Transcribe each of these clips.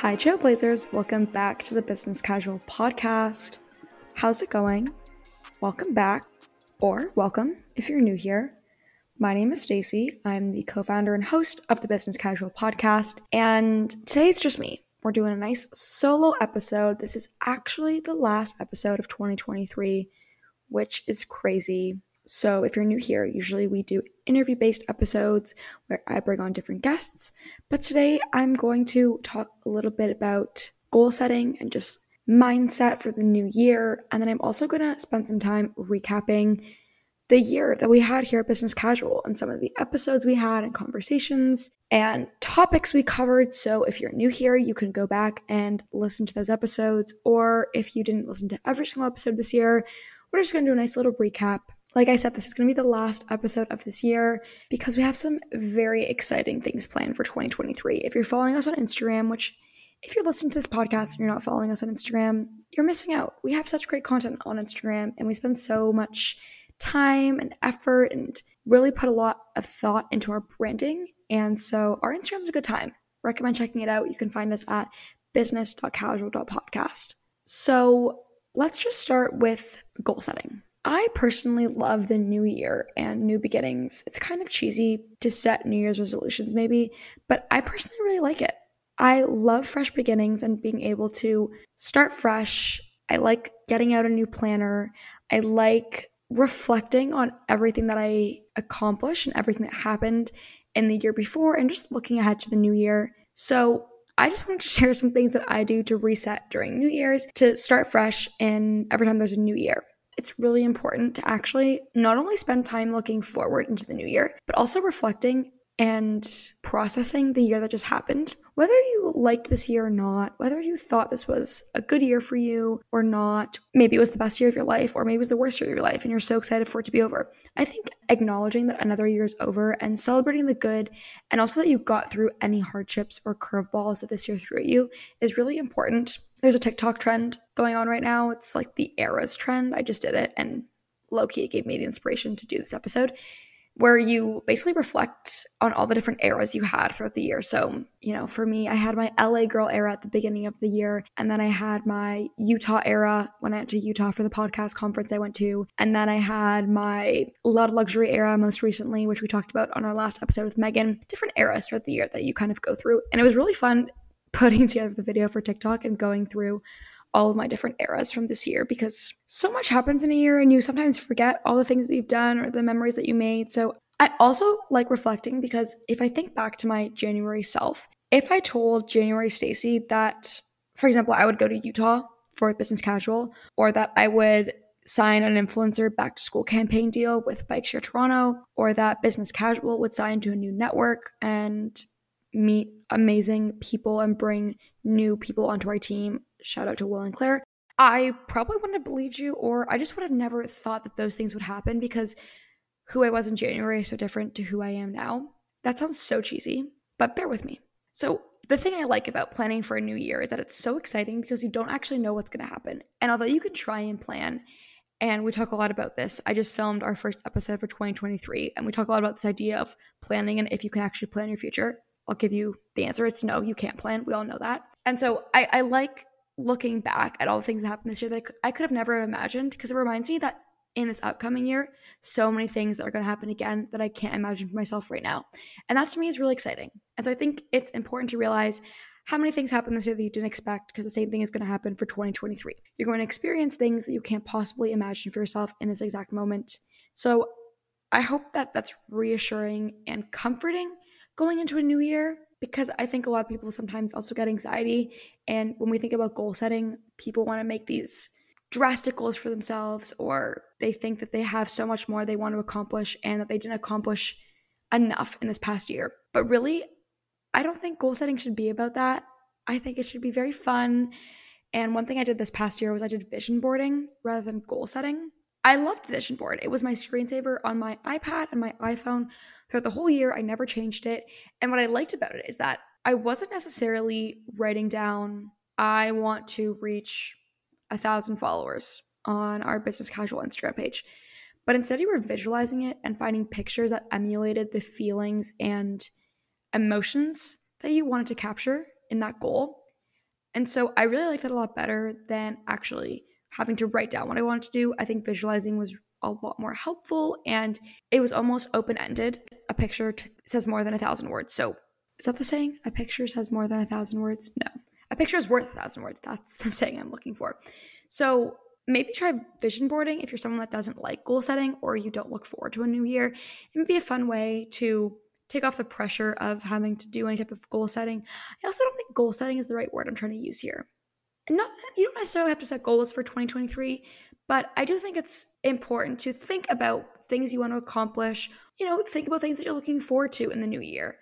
Hi Trailblazers, welcome back to the Business Casual podcast. How's it going? Welcome back, or welcome if you're new here. My name is Stacey. I'm the co-founder and host of the Business Casual podcast, and today it's just me. We're doing a nice solo episode. This is actually the last episode of 2023, which is crazy. So if you're new here, usually we do interview-based episodes where I bring on different guests. But today I'm going to talk a little bit about goal setting and just mindset for the new year. And then I'm also going to spend some time recapping the year that we had here at Business Casual and some of the episodes we had and conversations and topics we covered. So if you're new here, you can go back and listen to those episodes. Or if you didn't listen to every single episode this year, we're just going to do a nice little recap. Like I said, this is going to be the last episode of this year because we have some very exciting things planned for 2023. If you're following us on Instagram, which if you're listening to this podcast and you're not following us on Instagram, you're missing out. We have such great content on Instagram and we spend so much time and effort and really put a lot of thought into our branding. And so our Instagram's a good time. Recommend checking it out. You can find us at business.casual.podcast. So let's just start with goal setting. I personally love the new year and new beginnings. It's kind of cheesy to set New Year's resolutions maybe, but I personally really like it. I love fresh beginnings and being able to start fresh. I like getting out a new planner. I like reflecting on everything that I accomplished and everything that happened in the year before and just looking ahead to the new year. So I just wanted to share some things that I do to reset during New Year's, to start fresh, and every time there's a new year. It's really important to actually not only spend time looking forward into the new year, but also reflecting and processing the year that just happened. Whether you liked this year or not, whether you thought this was a good year for you or not, maybe it was the best year of your life or maybe it was the worst year of your life and you're so excited for it to be over. I think acknowledging that another year is over and celebrating the good and also that you got through any hardships or curveballs that this year threw at you is really important. There's a TikTok trend going on right now. It's like the eras trend. I just did it and low-key it gave me the inspiration to do this episode where you basically reflect on all the different eras you had throughout the year. So, you know, for me, I had my LA girl era at the beginning of the year. And then I had my Utah era when I went to Utah for the podcast conference I went to. And then I had my Loud Luxury era most recently, which we talked about on our last episode with Megan. Different eras throughout the year that you kind of go through. And it was really fun putting together the video for TikTok and going through all of my different eras from this year because so much happens in a year and you sometimes forget all the things that you've done or the memories that you made. So I also like reflecting because if I think back to my January self, if I told January Stacey that, for example, I would go to Utah for Business Casual or that I would sign an influencer back to school campaign deal with Bike Share Toronto or that Business Casual would sign to a new network and meet amazing people and bring new people onto our team. Shout out to Will and Claire. I probably wouldn't have believed you, or I just would have never thought that those things would happen because who I was in January is so different to who I am now. That sounds so cheesy, but bear with me. So the thing I like about planning for a new year is that it's so exciting because you don't actually know what's going to happen. And although you can try and plan, and we talk a lot about this. I just filmed our first episode for 2023, and we talk a lot about this idea of planning and if you can actually plan your future. I'll give you the answer. It's no, you can't plan. We all know that. And so I like looking back at all the things that happened this year that I could have never imagined because it reminds me that in this upcoming year, so many things that are going to happen again that I can't imagine for myself right now. And that to me is really exciting. And so I think it's important to realize how many things happened this year that you didn't expect because the same thing is going to happen for 2023. You're going to experience things that you can't possibly imagine for yourself in this exact moment. So I hope that that's reassuring and comforting going into a new year, because I think a lot of people sometimes also get anxiety. And when we think about goal setting, people want to make these drastic goals for themselves, or they think that they have so much more they want to accomplish and that they didn't accomplish enough in this past year. But really, I don't think goal setting should be about that. I think it should be very fun. And one thing I did this past year was I did vision boarding rather than goal setting. I loved the vision board. It was my screensaver on my iPad and my iPhone throughout the whole year. I never changed it. And what I liked about it is that I wasn't necessarily writing down, I want to reach 1,000 followers on our Business Casual Instagram page. But instead, you were visualizing it and finding pictures that emulated the feelings and emotions that you wanted to capture in that goal. And so I really liked it a lot better than actually having to write down what I wanted to do. I think visualizing was a lot more helpful, and it was almost open-ended. A picture says more than 1,000 words. So is that the saying? A picture says more than 1,000 words? No. A picture is worth 1,000 words. That's the saying I'm looking for. So maybe try vision boarding if you're someone that doesn't like goal setting or you don't look forward to a new year. It would be a fun way to take off the pressure of having to do any type of goal setting. I also don't think goal setting is the right word I'm trying to use here. You don't necessarily have to set goals for 2023, but I do think it's important to think about things you want to accomplish. You know, think about things that you're looking forward to in the new year.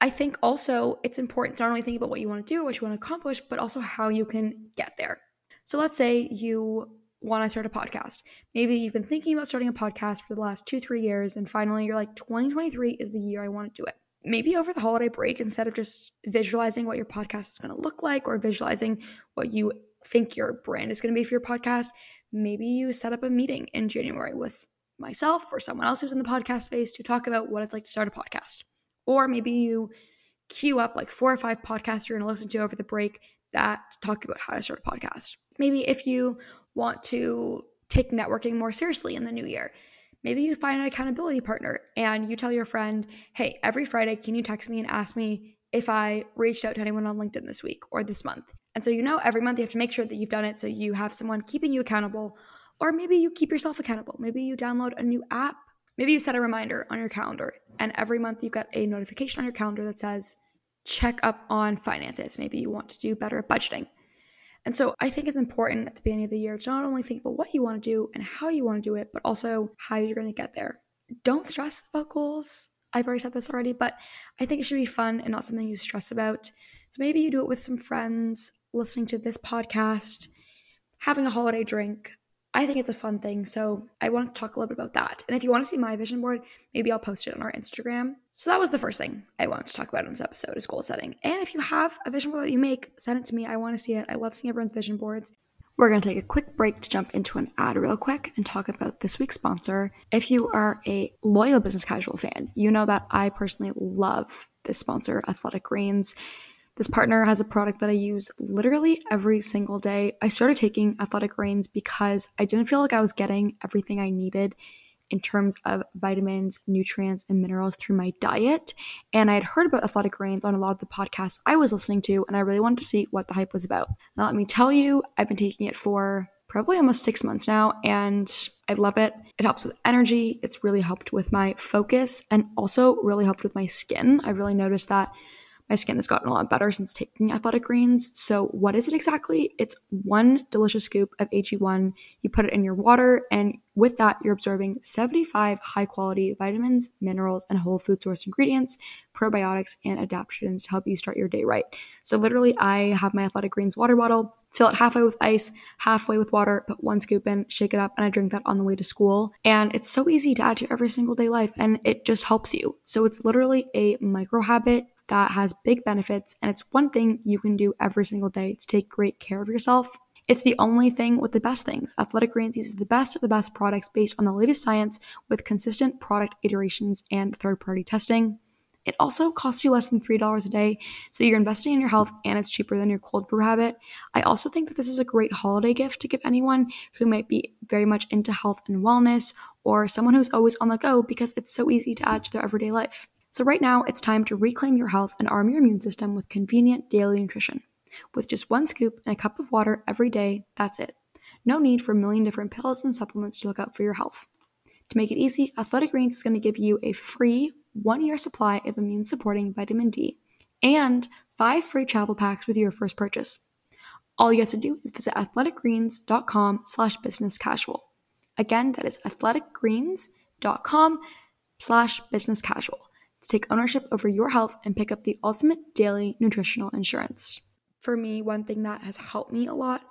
I think also it's important to not only think about what you want to do, what you want to accomplish, but also how you can get there. So let's say you want to start a podcast. Maybe you've been thinking about starting a podcast for the last 2-3 years, and finally you're like, 2023 is the year I want to do it. Maybe over the holiday break, instead of just visualizing what your podcast is going to look like or visualizing what you think your brand is going to be for your podcast, maybe you set up a meeting in January with myself or someone else who's in the podcast space to talk about what it's like to start a podcast. Or maybe you queue up like 4 or 5 podcasts you're going to listen to over the break that talk about how to start a podcast. Maybe if you want to take networking more seriously in the new year, maybe you find an accountability partner and you tell your friend, hey, every Friday, can you text me and ask me if I reached out to anyone on LinkedIn this week or this month? And so, you know, every month you have to make sure that you've done it, so you have someone keeping you accountable, or maybe you keep yourself accountable. Maybe you download a new app. Maybe you set a reminder on your calendar, and every month you get a notification on your calendar that says, check up on finances. Maybe you want to do better at budgeting. And so I think it's important at the beginning of the year to not only think about what you want to do and how you want to do it, but also how you're going to get there. Don't stress about goals. I've already said this already, but I think it should be fun and not something you stress about. So maybe you do it with some friends, listening to this podcast, having a holiday drink. I think it's a fun thing. So I want to talk a little bit about that. And if you want to see my vision board, maybe I'll post it on our Instagram. So that was the first thing I wanted to talk about in this episode, is goal setting. And if you have a vision board that you make, send it to me. I want to see it. I love seeing everyone's vision boards. We're going to take a quick break to jump into an ad real quick and talk about this week's sponsor. If you are a loyal Business Casual fan, you know that I personally love this sponsor, Athletic Greens. This partner has a product that I use literally every single day. I started taking Athletic Greens because I didn't feel like I was getting everything I needed in terms of vitamins, nutrients, and minerals through my diet. And I had heard about Athletic Greens on a lot of the podcasts I was listening to, and I really wanted to see what the hype was about. Now, let me tell you, I've been taking it for probably almost 6 months now, and I love it. It helps with energy. It's really helped with my focus, and also really helped with my skin. I really noticed that my skin has gotten a lot better since taking Athletic Greens. So what is it exactly? It's 1 delicious scoop of AG1. You put it in your water, and with that, you're absorbing 75 high-quality vitamins, minerals, and whole food source ingredients, probiotics, and adaptogens to help you start your day right. So literally, I have my Athletic Greens water bottle, fill it halfway with ice, halfway with water, put 1 scoop in, shake it up, and I drink that on the way to school. And it's so easy to add to your every single day life, and it just helps you. So it's literally a micro-habit that has big benefits, and it's one thing you can do every single day to take great care of yourself. It's the only thing with the best things. Athletic Greens uses the best of the best products based on the latest science with consistent product iterations and third-party testing. It also costs you less than $3 a day, so you're investing in your health, and it's cheaper than your cold brew habit. I also think that this is a great holiday gift to give anyone who might be very much into health and wellness, or someone who's always on the go, because it's so easy to add to their everyday life. So right now, it's time to reclaim your health and arm your immune system with convenient daily nutrition. With just 1 scoop and a cup of water every day, that's it. No need for a million different pills and supplements to look up for your health. To make it easy, Athletic Greens is going to give you a free 1-year supply of immune-supporting vitamin D and 5 free travel packs with your first purchase. All you have to do is visit athleticgreens.com/businesscasual. Again, that is athleticgreens.com/businesscasual. To take ownership over your health and pick up the ultimate daily nutritional insurance. For me, one thing that has helped me a lot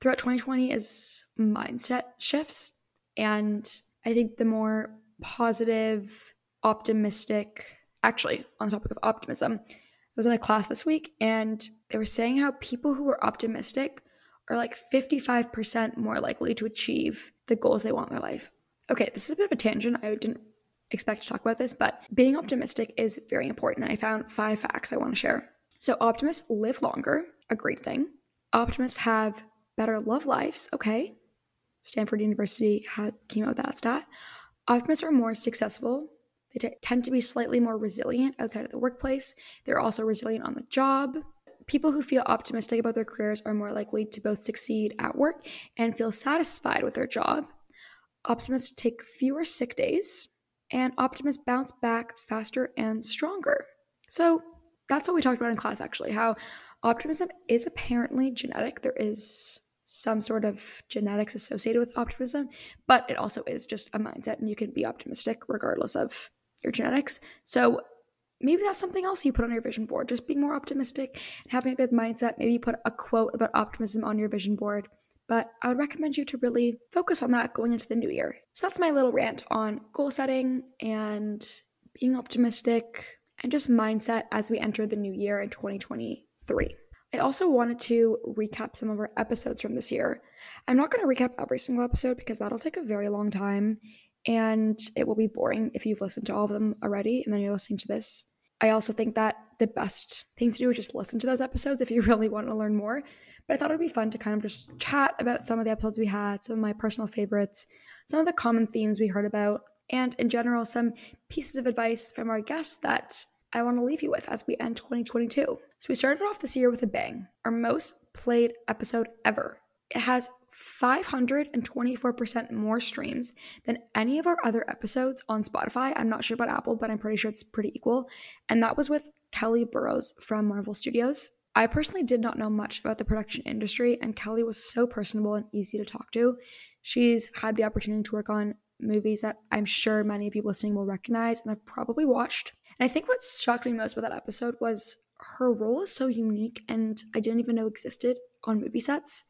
throughout 2020 is mindset shifts. And I think the more positive, optimistic, actually on the topic of optimism, I was in a class this week and they were saying how people who are optimistic are like 55% more likely to achieve the goals they want in their life. Okay, this is a bit of a tangent. I didn't expect to talk about this, but being optimistic is very important. I found 5 facts I want to share. So optimists live longer, a great thing. Optimists have better love lives. Okay. Stanford University came out with that stat. Optimists are more successful. They tend to be slightly more resilient outside of the workplace. They're also resilient on the job. People who feel optimistic about their careers are more likely to both succeed at work and feel satisfied with their job. Optimists take fewer sick days, and optimists bounce back faster and stronger. So that's what we talked about in class, actually, how optimism is apparently genetic. There is some sort of genetics associated with optimism, but it also is just a mindset, and you can be optimistic regardless of your genetics. So maybe that's something else you put on your vision board, just being more optimistic and having a good mindset. Maybe you put a quote about optimism on your vision board, but I would recommend you to really focus on that going into the new year. So that's my little rant on goal setting and being optimistic and just mindset as we enter the new year in 2023. I also wanted to recap some of our episodes from this year. I'm not going to recap every single episode because that'll take a very long time and it will be boring if you've listened to all of them already and then you're listening to this. I also think that the best thing to do is just listen to those episodes if you really want to learn more. But I thought it would be fun to kind of just chat about some of the episodes we had, some of my personal favorites, some of the common themes we heard about, and in general, some pieces of advice from our guests that I want to leave you with as we end 2022. So we started off this year with a bang, our most played episode ever. It has 524% more streams than any of our other episodes on Spotify. I'm not sure about Apple, but I'm pretty sure it's pretty equal. And that was with Kelly Burroughs from Marvel Studios. I personally did not know much about the production industry, and Kelly was so personable and easy to talk to. She's had the opportunity to work on movies that I'm sure many of you listening will recognize and have probably watched. And I think what shocked me most about that episode was her role is so unique and I didn't even know existed on movie sets.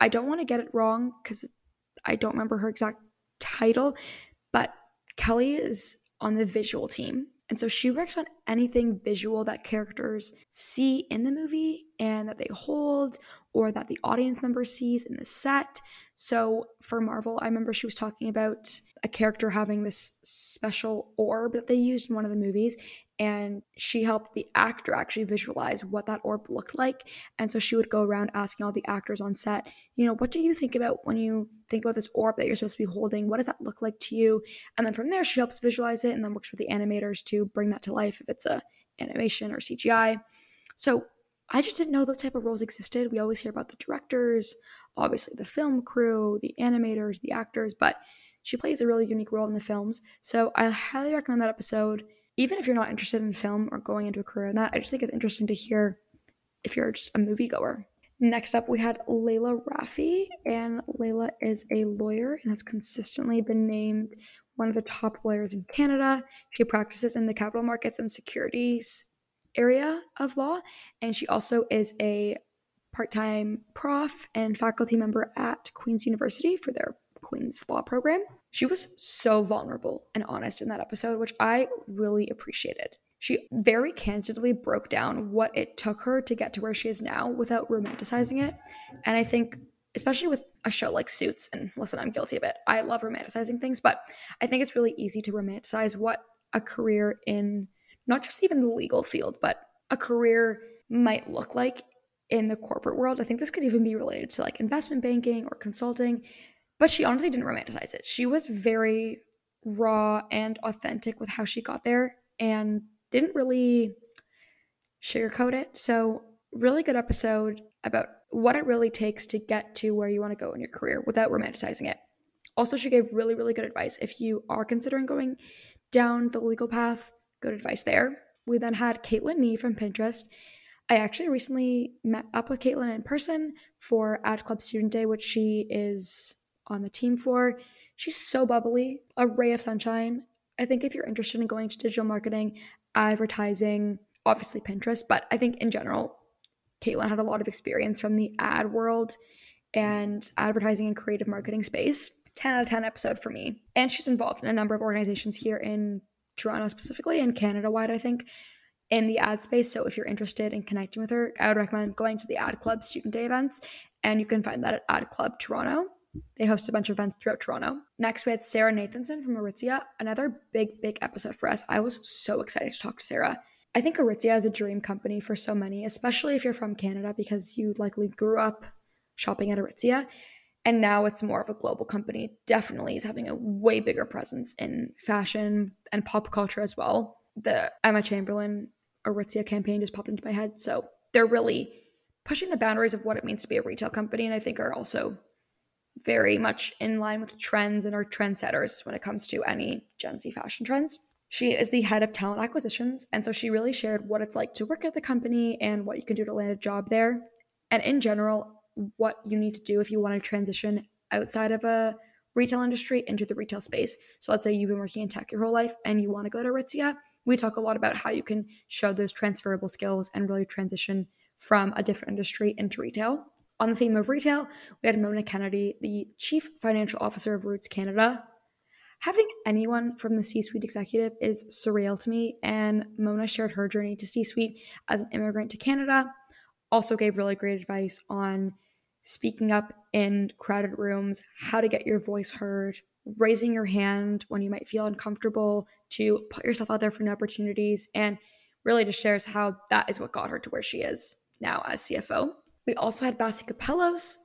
I don't want to get it wrong because I don't remember her exact title, but Kelly is on the visual team. And so she works on anything visual that characters see in the movie and that they hold or that the audience member sees in the set. So for Marvel, I remember she was talking about a character having this special orb that they used in one of the movies, and she helped the actor actually visualize what that orb looked like. And so she would go around asking all the actors on set, you know, what do you think about when you think about this orb that you're supposed to be holding? What does that look like to you? And then from there, she helps visualize it and then works with the animators to bring that to life if it's a animation or CGI. So I just didn't know those type of roles existed. We always hear about the directors, obviously the film crew, the animators, the actors, but she plays a really unique role in the films. So I highly recommend that episode. Even if you're not interested in film or going into a career in that, I just think it's interesting to hear if you're just a moviegoer. Next up, we had Layla Raffi, and Layla is a lawyer and has consistently been named one of the top lawyers in Canada. She practices in the capital markets and securities area of law, and she also is a part-time prof and faculty member at Queen's University for their Queen's Law program. She was so vulnerable and honest in that episode, which I really appreciated. She very candidly broke down what it took her to get to where she is now without romanticizing it. And I think, especially with a show like Suits, and listen, I'm guilty of it. I love romanticizing things, but I think it's really easy to romanticize what a career in not just even the legal field, but a career might look like in the corporate world. I think this could even be related to like investment banking or consulting. But she honestly didn't romanticize it. She was very raw and authentic with how she got there and didn't really sugarcoat it. So really good episode about what it really takes to get to where you want to go in your career without romanticizing it. Also, she gave really, really good advice. If you are considering going down the legal path, good advice there. We then had Caitlin Nee from Pinterest. I actually recently met up with Caitlin in person for Ad Club Student Day, which she is on the team for. She's so bubbly, a ray of sunshine. I think if you're interested in going to digital marketing, advertising, obviously Pinterest, but I think in general, Caitlin had a lot of experience from the ad world and advertising and creative marketing space. 10 out of 10 episode for me. And she's involved in a number of organizations here in Toronto specifically and Canada-wide, I think, in the ad space. So if you're interested in connecting with her, I would recommend going to the Ad Club Student Day events, and you can find that at Ad Club Toronto. They host a bunch of events throughout Toronto. Next, we had Sarah Nathanson from Aritzia, another big episode for us. I was so excited to talk to Sarah. I think Aritzia is a dream company for so many, especially if you're from Canada, because you likely grew up shopping at Aritzia, and now it's more of a global company. Definitely is having a way bigger presence in fashion and pop culture as well. The Emma Chamberlain Aritzia campaign just popped into my head. So they're really pushing the boundaries of what it means to be a retail company, and I think are also very much in line with trends and are trendsetters when it comes to any Gen Z fashion trends. She is the head of talent acquisitions, and so she really shared what it's like to work at the company and what you can do to land a job there, and in general, what you need to do if you want to transition outside of a retail industry into the retail space. So let's say you've been working in tech your whole life and you want to go to Aritzia. We talk a lot about how you can show those transferable skills and really transition from a different industry into retail. On the theme of retail, we had Mona Kennedy, the Chief Financial Officer of Roots Canada. Having anyone from the C-suite executive is surreal to me, and Mona shared her journey to C-suite as an immigrant to Canada, also gave really great advice on speaking up in crowded rooms, how to get your voice heard, raising your hand when you might feel uncomfortable, to put yourself out there for new opportunities, and really just shares how that is what got her to where she is now as CFO. We also had Vassie Kapelos.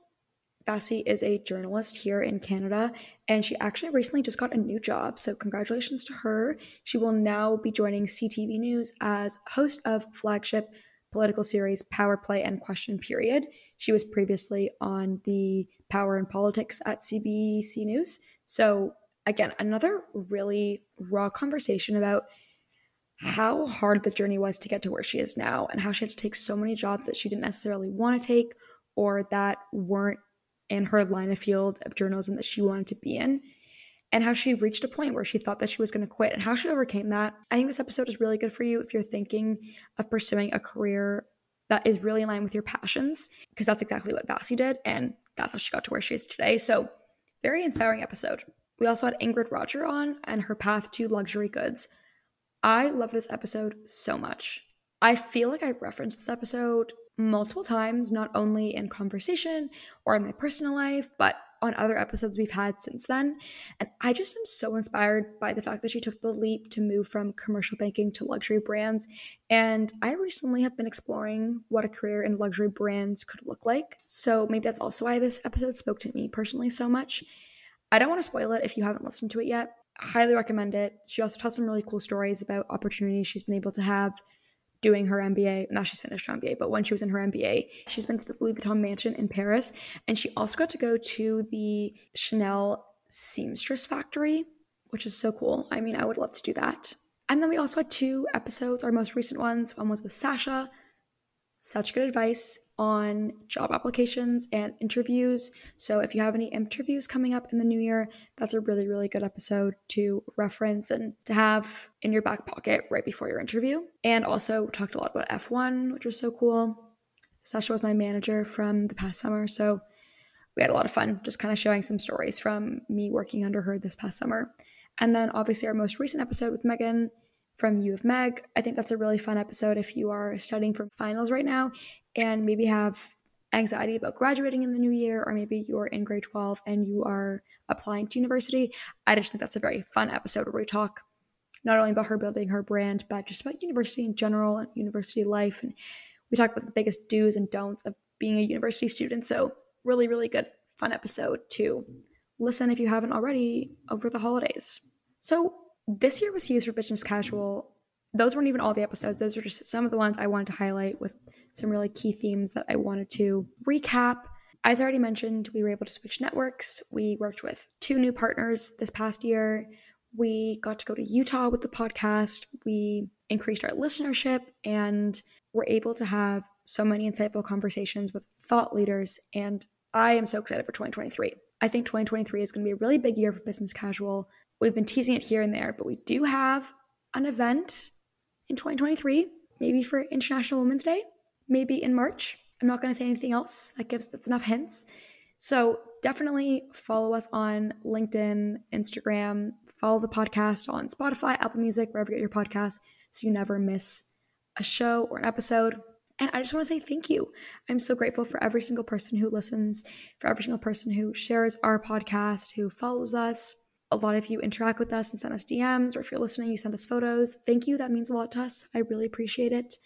Vassie is a journalist here in Canada, and she actually recently just got a new job, so congratulations to her. She will now be joining CTV News as host of flagship political series Power Play and Question Period. She was previously on the Power and Politics at CBC News. So again, another really raw conversation about how hard the journey was to get to where she is now, and how she had to take so many jobs that she didn't necessarily want to take or that weren't in her line of field of journalism that she wanted to be in, and how she reached a point where she thought that she was going to quit and how she overcame that. I think this episode is really good for you if you're thinking of pursuing a career that is really in line with your passions, because that's exactly what Vassie did, and that's how she got to where she is today. So very inspiring episode. We also had Ingrid Roger on and her path to luxury goods. I love this episode so much. I feel like I've referenced this episode multiple times, not only in conversation or in my personal life, but on other episodes we've had since then. And I just am so inspired by the fact that she took the leap to move from commercial banking to luxury brands. And I recently have been exploring what a career in luxury brands could look like. So maybe that's also why this episode spoke to me personally so much. I don't want to spoil it if you haven't listened to it yet. Highly recommend it. She also tells some really cool stories about opportunities she's been able to have doing her MBA. Now she's finished her MBA, but when she was in her MBA, she's been to the Louis Vuitton mansion in Paris, and she also got to go to the Chanel seamstress factory, which is so cool. I mean, I would love to do that. And then we also had two episodes, our most recent ones. One was with Sasha. Such good advice on job applications and interviews. So if you have any interviews coming up in the new year, that's a really, really good episode to reference and to have in your back pocket right before your interview. And also talked a lot about F1, which was so cool. Sasha was my manager from the past summer, so we had a lot of fun just kind of sharing some stories from me working under her this past summer. And then obviously our most recent episode with Megan from U of Meg. I think that's a really fun episode if you are studying for finals right now and maybe have anxiety about graduating in the new year, or maybe you're in grade 12 and you are applying to university. I just think that's a very fun episode where we talk not only about her building her brand, but just about university in general and university life. And we talk about the biggest do's and don'ts of being a university student. So really, really good, fun episode to listen if you haven't already over the holidays. So this year was huge for Business Casual. Those weren't even all the episodes. Those are just some of the ones I wanted to highlight with some really key themes that I wanted to recap. As I already mentioned, we were able to switch networks. We worked with two new partners this past year. We got to go to Utah with the podcast. We increased our listenership and were able to have so many insightful conversations with thought leaders. And I am so excited for 2023. I think 2023 is going to be a really big year for Business Casual. We've been teasing it here and there, but we do have an event in 2023, maybe for International Women's Day, maybe in March. I'm not going to say anything else. That's enough hints. So definitely follow us on LinkedIn, Instagram, follow the podcast on Spotify, Apple Music, wherever you get your podcast, so you never miss a show or an episode. And I just want to say thank you. I'm so grateful for every single person who listens, for every single person who shares our podcast, who follows us. a lot of you interact with us and send us DMs, or if you're listening, you send us photos. Thank you. That means a lot to us. I really appreciate it.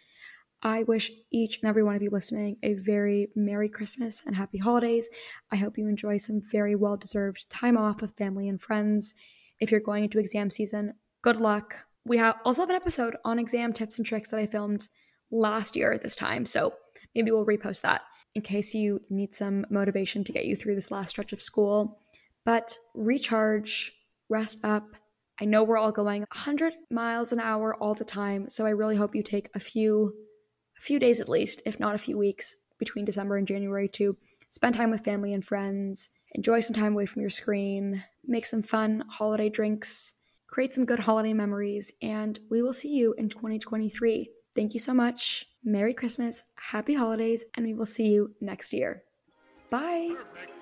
I wish each and every one of you listening a very Merry Christmas and Happy Holidays. I hope you enjoy some very well-deserved time off with family and friends. If you're going into exam season, good luck. We also have an episode on exam tips and tricks that I filmed last year at this time, so maybe we'll repost that in case you need some motivation to get you through this last stretch of school. But recharge, rest up. I know we're all going 100 miles an hour all the time, so I really hope you take a few days at least, if not a few weeks, between December and January to spend time with family and friends, enjoy some time away from your screen, make some fun holiday drinks, create some good holiday memories, and we will see you in 2023. Thank you so much. Merry Christmas, Happy Holidays, and we will see you next year. Bye! Perfect.